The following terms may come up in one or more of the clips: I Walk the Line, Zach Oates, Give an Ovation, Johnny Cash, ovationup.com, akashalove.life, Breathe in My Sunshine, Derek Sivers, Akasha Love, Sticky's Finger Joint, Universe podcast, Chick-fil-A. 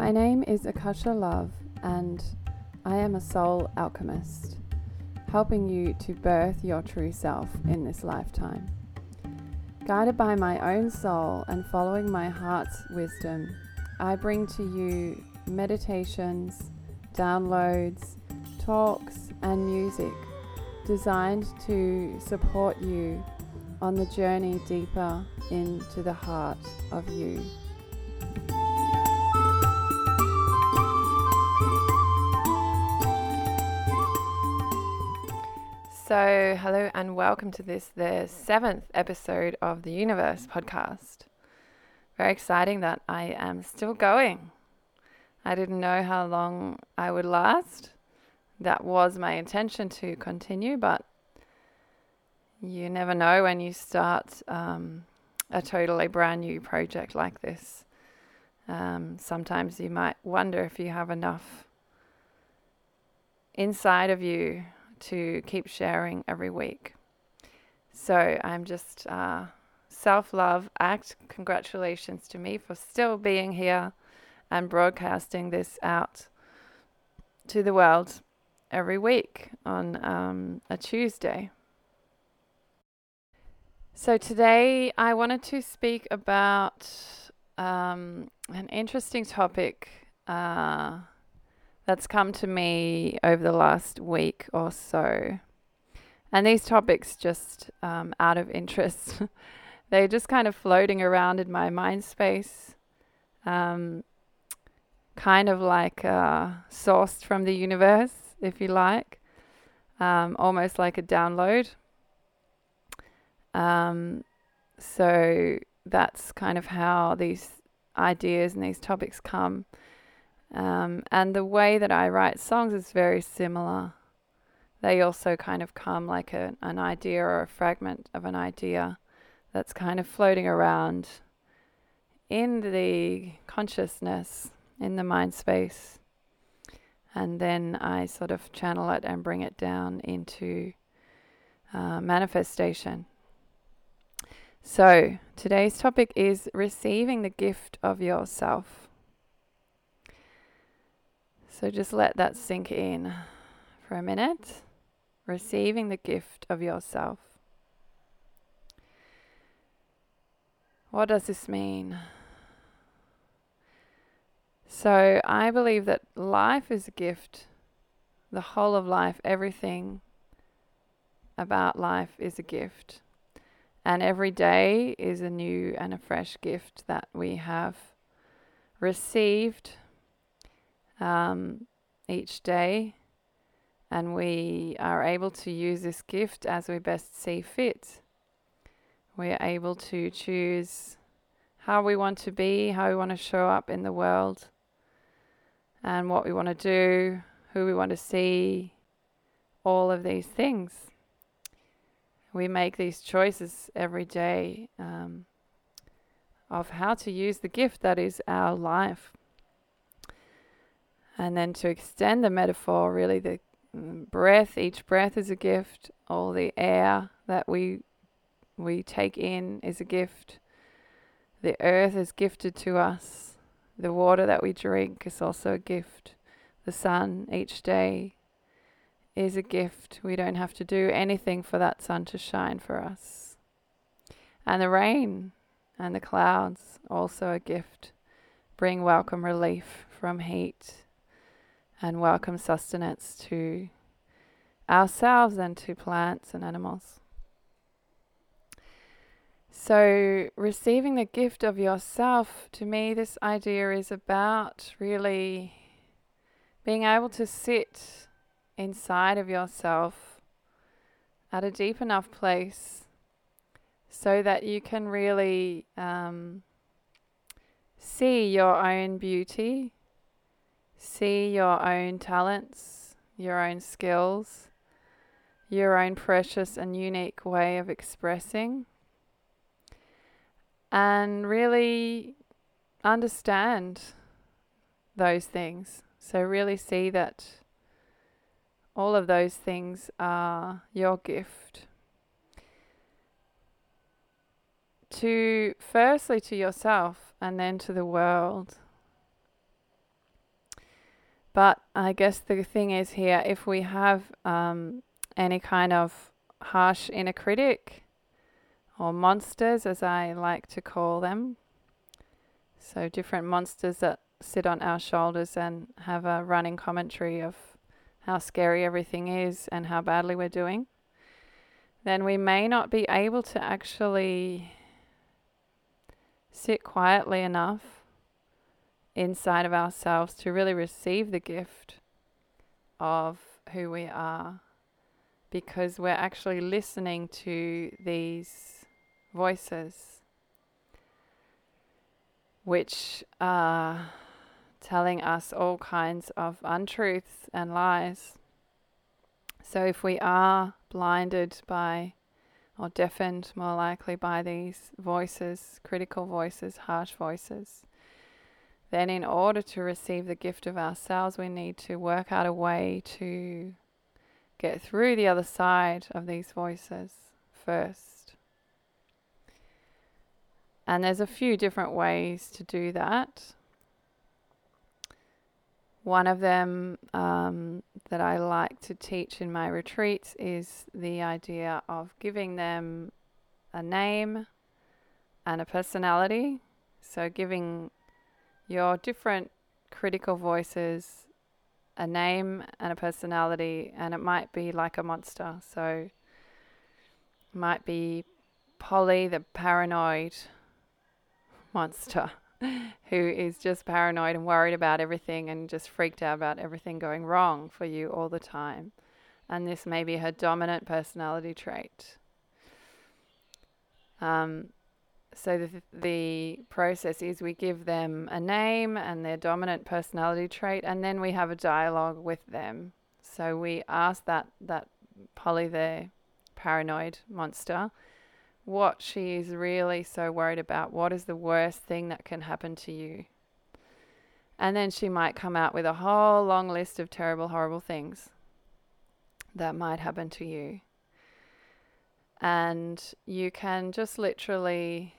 My name is Akasha Love, and I am a soul alchemist, helping you to birth your true self in this lifetime. Guided by my own soul and following my heart's wisdom, I bring to you meditations, downloads, talks, and music designed to support you on the journey deeper into the heart of you. So, hello and welcome to the 7th episode of the Universe podcast. Very exciting that I am still going. I didn't know how long I would last. That was my intention to continue, but you never know when you start a totally brand new project like this. Sometimes you might wonder if you have enough inside of you to keep sharing every week. So I'm just self-love act. Congratulations to me for still being here and broadcasting this out to the world every week on a Tuesday. So today I wanted to speak about an interesting topic that's come to me over the last week or so. And these topics just out of interest. They're just kind of floating around in my mind space, kind of like sourced from the universe, if you like, almost like a download. So that's kind of how these ideas and these topics come. And the way that I write songs is very similar. They also kind of come like an idea or a fragment of an idea that's kind of floating around in the consciousness, in the mind space. And then I sort of channel it and bring it down into manifestation. So today's topic is receiving the gift of yourself. So just let that sink in for a minute. Receiving the gift of yourself. What does this mean? So I believe that life is a gift. The whole of life, everything about life is a gift. And every day is a new and a fresh gift that we have received each day, and we are able to use this gift as we best see fit. We are able to choose how we want to be, how we want to show up in the world, and what we want to do, who we want to see, all of these things. We make these choices every day of how to use the gift that is our life. And then to extend the metaphor, really the breath, each breath is a gift. All the air that we take in is a gift. The earth is gifted to us. The water that we drink is also a gift. The sun each day is a gift. We don't have to do anything for that sun to shine for us. And the rain and the clouds, also a gift, bring welcome relief from heat and welcome sustenance to ourselves and to plants and animals. So receiving the gift of yourself, to me this idea is about really being able to sit inside of yourself at a deep enough place so that you can really see your own beauty, see your own talents, your own skills, your own precious and unique way of expressing, and really understand those things. So really see that all of those things are your gift. Firstly to yourself and then to the world. But I guess the thing is here, if we have any kind of harsh inner critic or monsters, as I like to call them, so different monsters that sit on our shoulders and have a running commentary of how scary everything is and how badly we're doing, then we may not be able to actually sit quietly enough inside of ourselves to really receive the gift of who we are, because we're actually listening to these voices which are telling us all kinds of untruths and lies. So if we are blinded by, or deafened more likely by, these voices, critical voices, harsh voices, then in order to receive the gift of ourselves, we need to work out a way to get through the other side of these voices first. And there's a few different ways to do that. One of them that I like to teach in my retreats is the idea of giving them a name and a personality. So giving your different critical voices a name and a personality, and it might be like a monster. So it might be Polly the paranoid monster, who is just paranoid and worried about everything and just freaked out about everything going wrong for you all the time. And this may be her dominant personality trait. So the process is we give them a name and their dominant personality trait, and then we have a dialogue with them. So we ask that Polly the paranoid monster what she is really so worried about. What is the worst thing that can happen to you? And then she might come out with a whole long list of terrible, horrible things that might happen to you. And you can just literally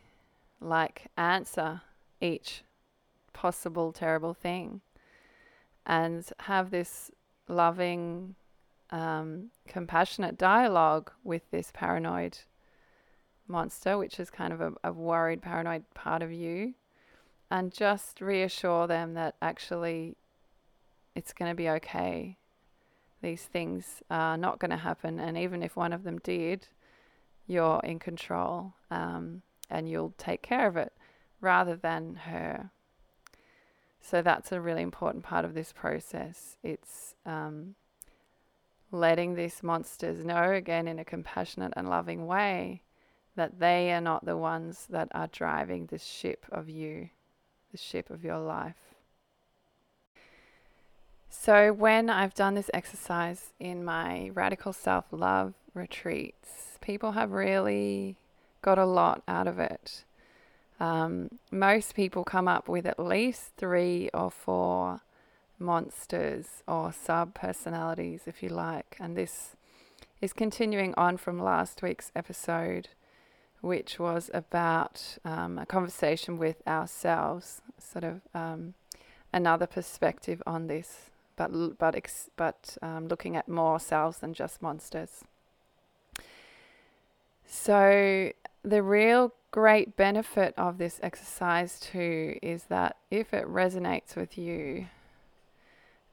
answer each possible terrible thing and have this loving, compassionate dialogue with this paranoid monster, which is kind of a worried, paranoid part of you, and just reassure them that actually it's going to be okay. These things are not going to happen, and even if one of them did, you're in control, and you'll take care of it rather than her. So that's a really important part of this process. It's letting these monsters know, again, in a compassionate and loving way, that they are not the ones that are driving this ship of you, the ship of your life. So when I've done this exercise in my radical self-love retreats, people have really got a lot out of it. Most people come up with at least 3 or 4 monsters or sub-personalities, if you like, and this is continuing on from last week's episode, which was about a conversation with ourselves, sort of another perspective on this, but looking at more selves than just monsters. So the real great benefit of this exercise too is that if it resonates with you,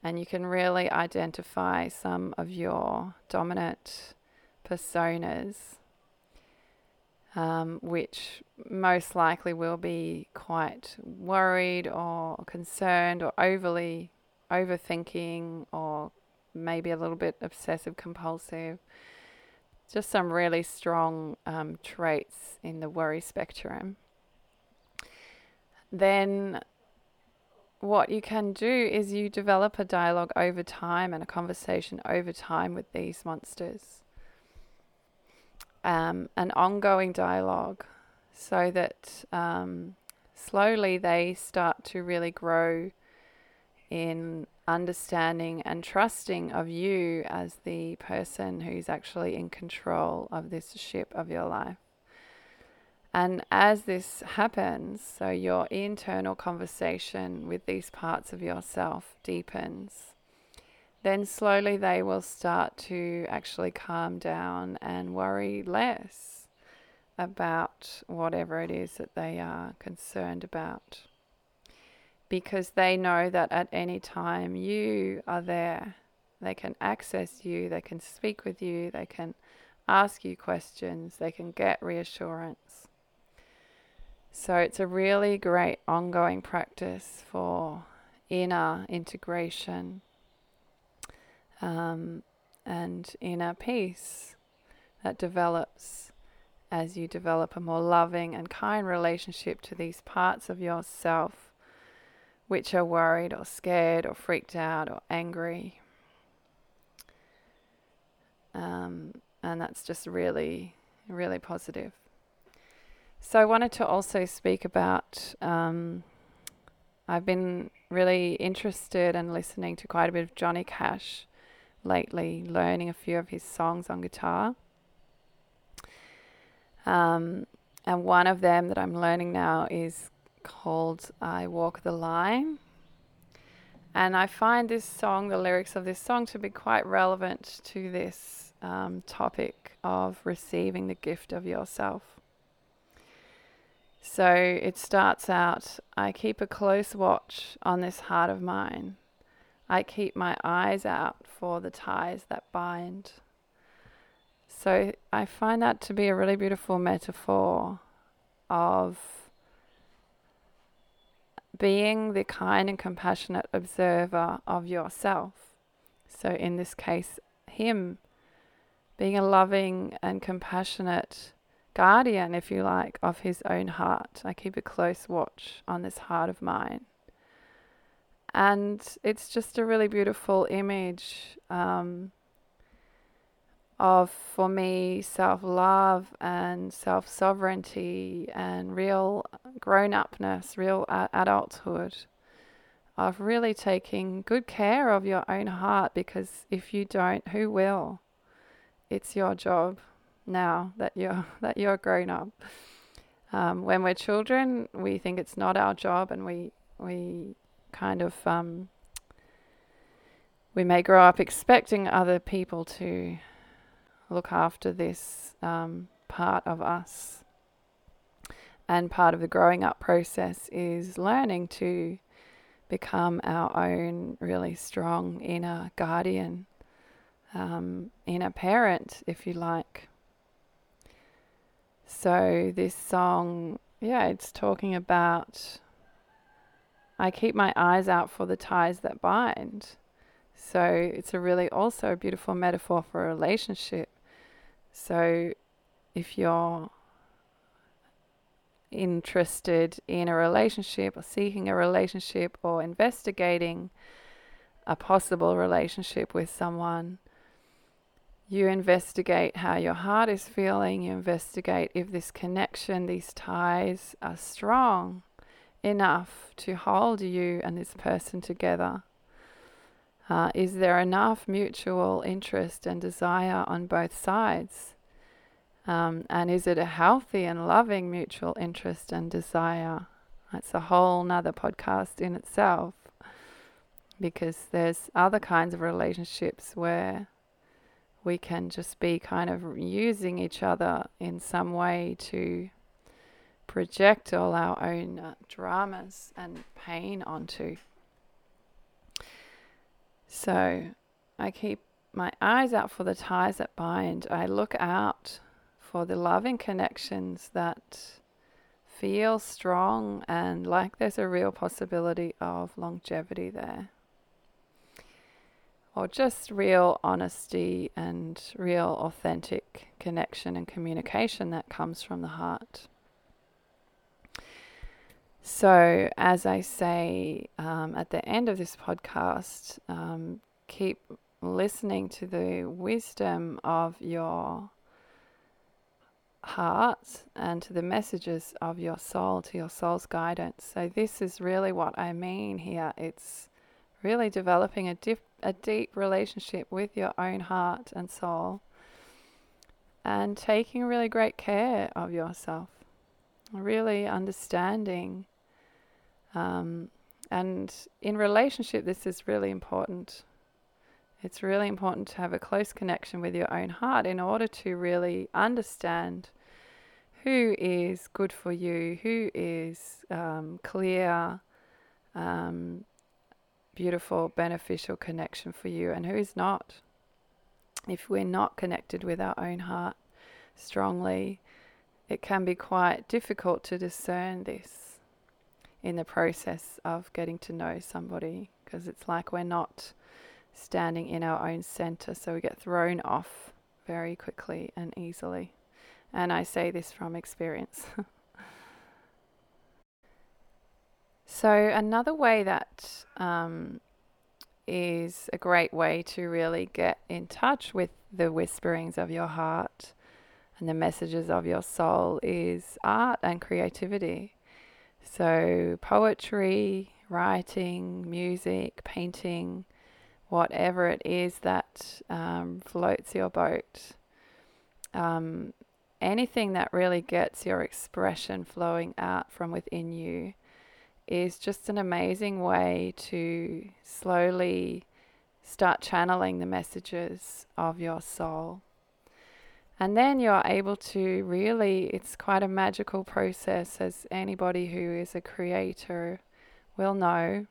and you can really identify some of your dominant personas, which most likely will be quite worried or concerned or overly overthinking, or maybe a little bit obsessive compulsive, just some really strong traits in the worry spectrum. Then what you can do is you develop a dialogue over time and a conversation over time with these monsters, an ongoing dialogue, so that slowly they start to really grow in understanding and trusting of you as the person who's actually in control of this ship of your life. And as this happens, so your internal conversation with these parts of yourself deepens, then slowly they will start to actually calm down and worry less about whatever it is that they are concerned about, because they know that at any time you are there. They can access you, they can speak with you, they can ask you questions, they can get reassurance. So it's a really great ongoing practice for inner integration and inner peace that develops as you develop a more loving and kind relationship to these parts of yourself which are worried or scared or freaked out or angry. And that's just really, really positive. So I wanted to also speak about, I've been really interested in listening to quite a bit of Johnny Cash lately, learning a few of his songs on guitar. And one of them that I'm learning now is called I Walk the Line. And I find this song, the lyrics of this song, to be quite relevant to this topic of receiving the gift of yourself. So it starts out, I keep a close watch on this heart of mine. I keep my eyes out for the ties that bind. So I find that to be a really beautiful metaphor of being the kind and compassionate observer of yourself. So in this case, him being a loving and compassionate guardian, if you like, of his own heart. I keep a close watch on this heart of mine. And it's just a really beautiful image of, for me, self-love and self-sovereignty and real grown-upness, real adulthood, of really taking good care of your own heart, because if you don't, who will? It's your job now that you're grown up. When we're children, we think it's not our job, and we kind of we may grow up expecting other people to look after this part of us. And part of the growing up process is learning to become our own really strong inner guardian, inner parent, if you like. So this song, it's talking about, I keep my eyes out for the ties that bind. So it's a really also a beautiful metaphor for a relationship. So if you're interested in a relationship or seeking a relationship or investigating a possible relationship with someone, you investigate how your heart is feeling, you investigate if this connection, these ties are strong enough to hold you and this person together. Is there enough mutual interest and desire on both sides? And is it a healthy and loving mutual interest and desire? That's a whole nother podcast in itself, because there's other kinds of relationships where we can just be kind of using each other in some way to project all our own dramas and pain onto. So I keep my eyes out for the ties that bind. I look out for the loving connections that feel strong and like there's a real possibility of longevity there. Or just real honesty and real authentic connection and communication that comes from the heart. So, as I say at the end of this podcast, keep listening to the wisdom of your heart and to the messages of your soul, to your soul's guidance. So this is really what I mean here. It's really developing a deep relationship with your own heart and soul, and taking really great care of yourself. Really understanding, and in relationship, this is really important. It's really important to have a close connection with your own heart in order to really understand who is good for you, who is clear, beautiful, beneficial connection for you, and who is not. If we're not connected with our own heart strongly, it can be quite difficult to discern this in the process of getting to know somebody, because it's like we're not standing in our own center, so we get thrown off very quickly and easily. And I say this from experience. So another way that is a great way to really get in touch with the whisperings of your heart and the messages of your soul is art and creativity. So poetry, writing, music, painting, whatever it is that floats your boat. Anything that really gets your expression flowing out from within you is just an amazing way to slowly start channeling the messages of your soul. And then you're able to really, it's quite a magical process, as anybody who is a creator will know,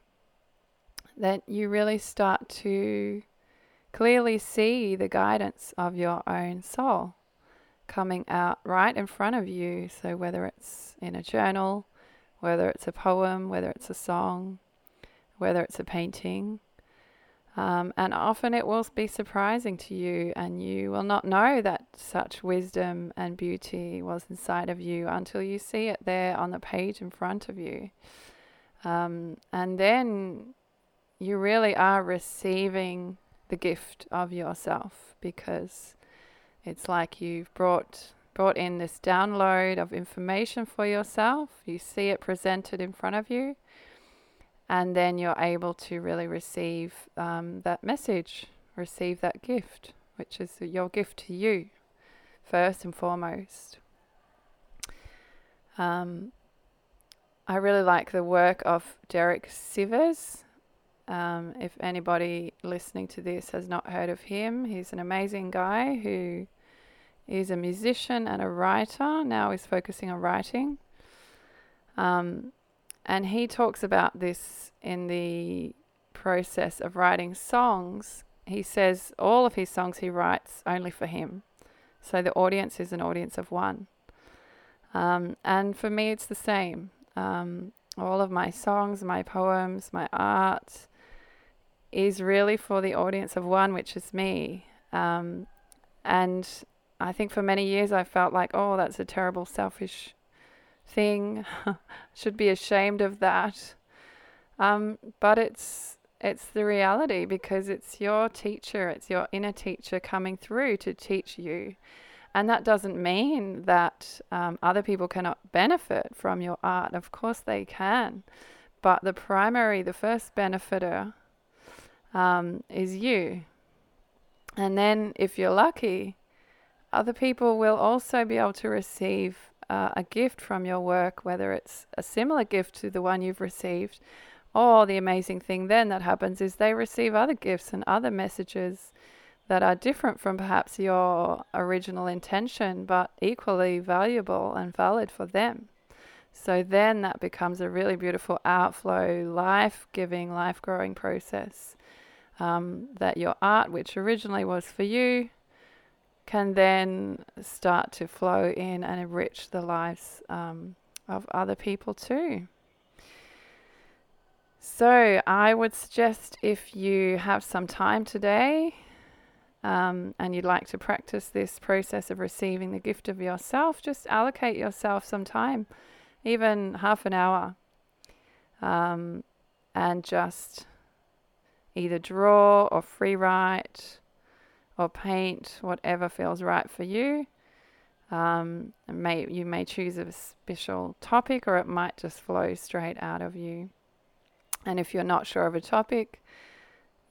that you really start to clearly see the guidance of your own soul coming out right in front of you. So whether it's in a journal, whether it's a poem, whether it's a song, whether it's a painting, and often it will be surprising to you, and you will not know that such wisdom and beauty was inside of you until you see it there on the page in front of you. And then you really are receiving the gift of yourself, because it's like you've brought in this download of information for yourself. You see it presented in front of you, and then you're able to really receive that message, receive that gift, which is your gift to you, first and foremost. I really like the work of Derek Sivers. If anybody listening to this has not heard of him, he's an amazing guy who is a musician and a writer. Now he's focusing on writing. And he talks about this in the process of writing songs. He says all of his songs he writes only for him. So the audience is an audience of one. And for me, it's the same. All of my songs, my poems, my art is really for the audience of one, which is me. And I think for many years I felt like, oh, that's a terrible, selfish thing. Should be ashamed of that. But it's the reality, because it's your teacher, it's your inner teacher coming through to teach you. And that doesn't mean that other people cannot benefit from your art. Of course they can. But the first benefiter is you. And then if you're lucky, other people will also be able to receive a gift from your work, whether it's a similar gift to the one you've received, or the amazing thing then that happens is they receive other gifts and other messages that are different from perhaps your original intention, but equally valuable and valid for them. So then that becomes a really beautiful outflow, life-giving, life-growing process, that your art, which originally was for you, can then start to flow in and enrich the lives of other people too. So I would suggest, if you have some time today and you'd like to practice this process of receiving the gift of yourself, just allocate yourself some time, even half an hour, and just either draw or free write or paint, whatever feels right for you. You may choose a special topic, or it might just flow straight out of you. And if you're not sure of a topic,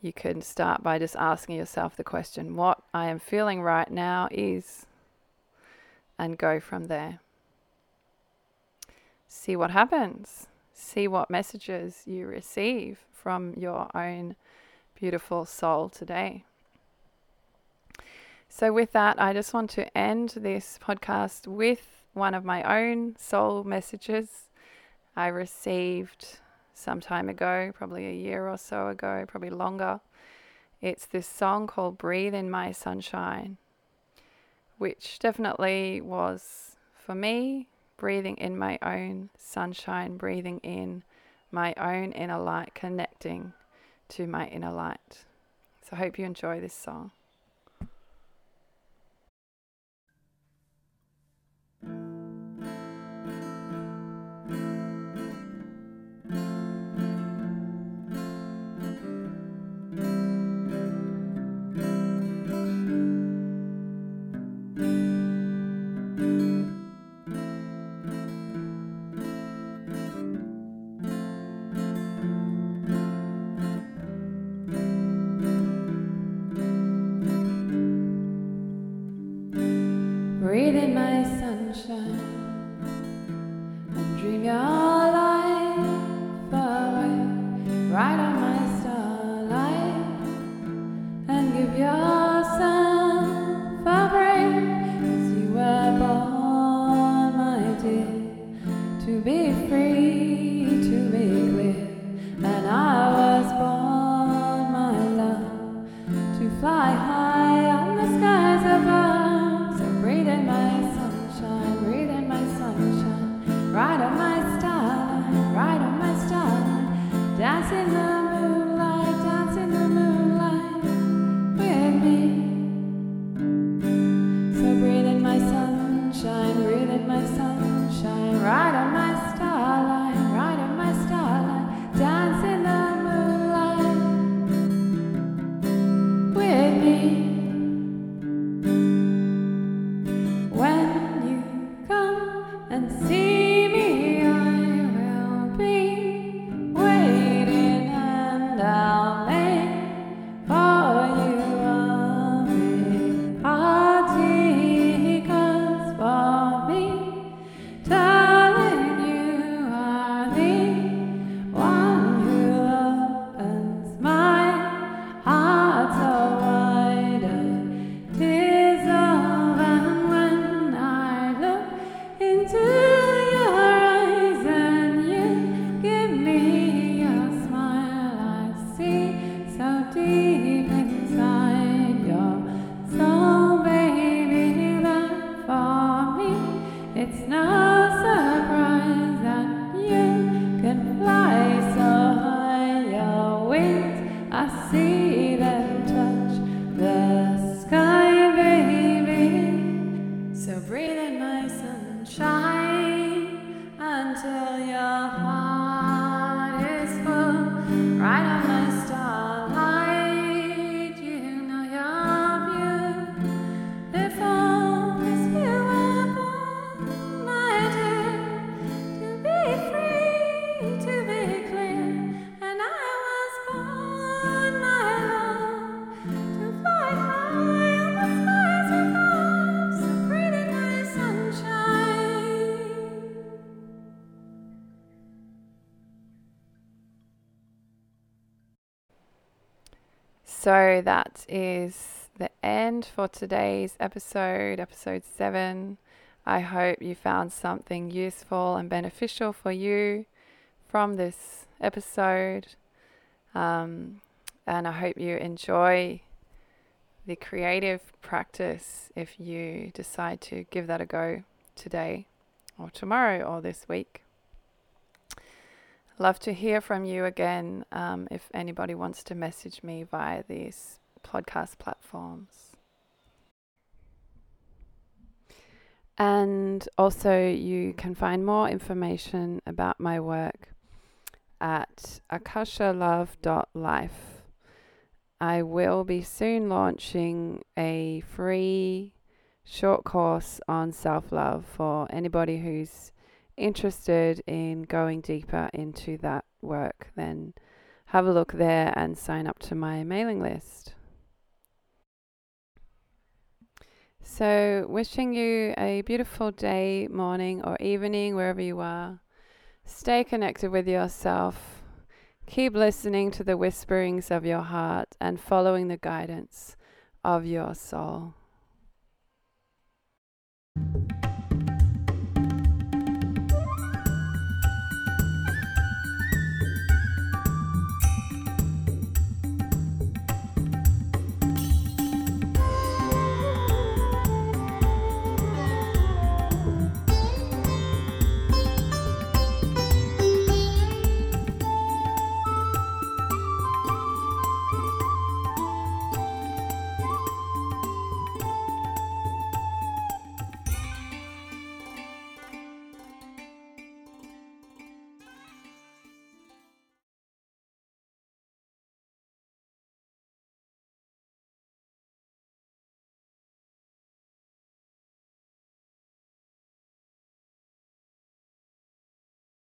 you can start by just asking yourself the question, what I am feeling right now is, and go from there. See what happens. See what messages you receive from your own beautiful soul today. So with that, I just want to end this podcast with one of my own soul messages I received some time ago, probably a year or so ago, probably longer. It's this song called Breathe in My Sunshine, which definitely was, for me, breathing in my own sunshine, breathing in my own inner light, connecting to my inner light. So I hope you enjoy this song. Breathe in my sunshine and dream your life away. Ride on my starlight and give yourself a break. 'Cause you were born, my dear, to be free, to be clear. And I was born, my love, to fly high on the skies above. Ride on my starlight, dance in the moonlight, dance in the moonlight with me. So breathe in my sunshine, breathe in my sunshine. Ride on my starlight, ride on my starlight, dance in the moonlight with me. When you come and see So that is the end for today's episode, episode 7. I hope you found something useful and beneficial for you from this episode. And I hope you enjoy the creative practice if you decide to give that a go today or tomorrow or this week. Love to hear from you again if anybody wants to message me via these podcast platforms. And also you can find more information about my work at akashalove.life. I will be soon launching a free short course on self-love for anybody who's interested in going deeper into that work. Then have a look there and sign up to my mailing list. So wishing you a beautiful day, morning or evening, wherever you are. Stay connected with yourself. Keep listening to the whisperings of your heart and following the guidance of your soul.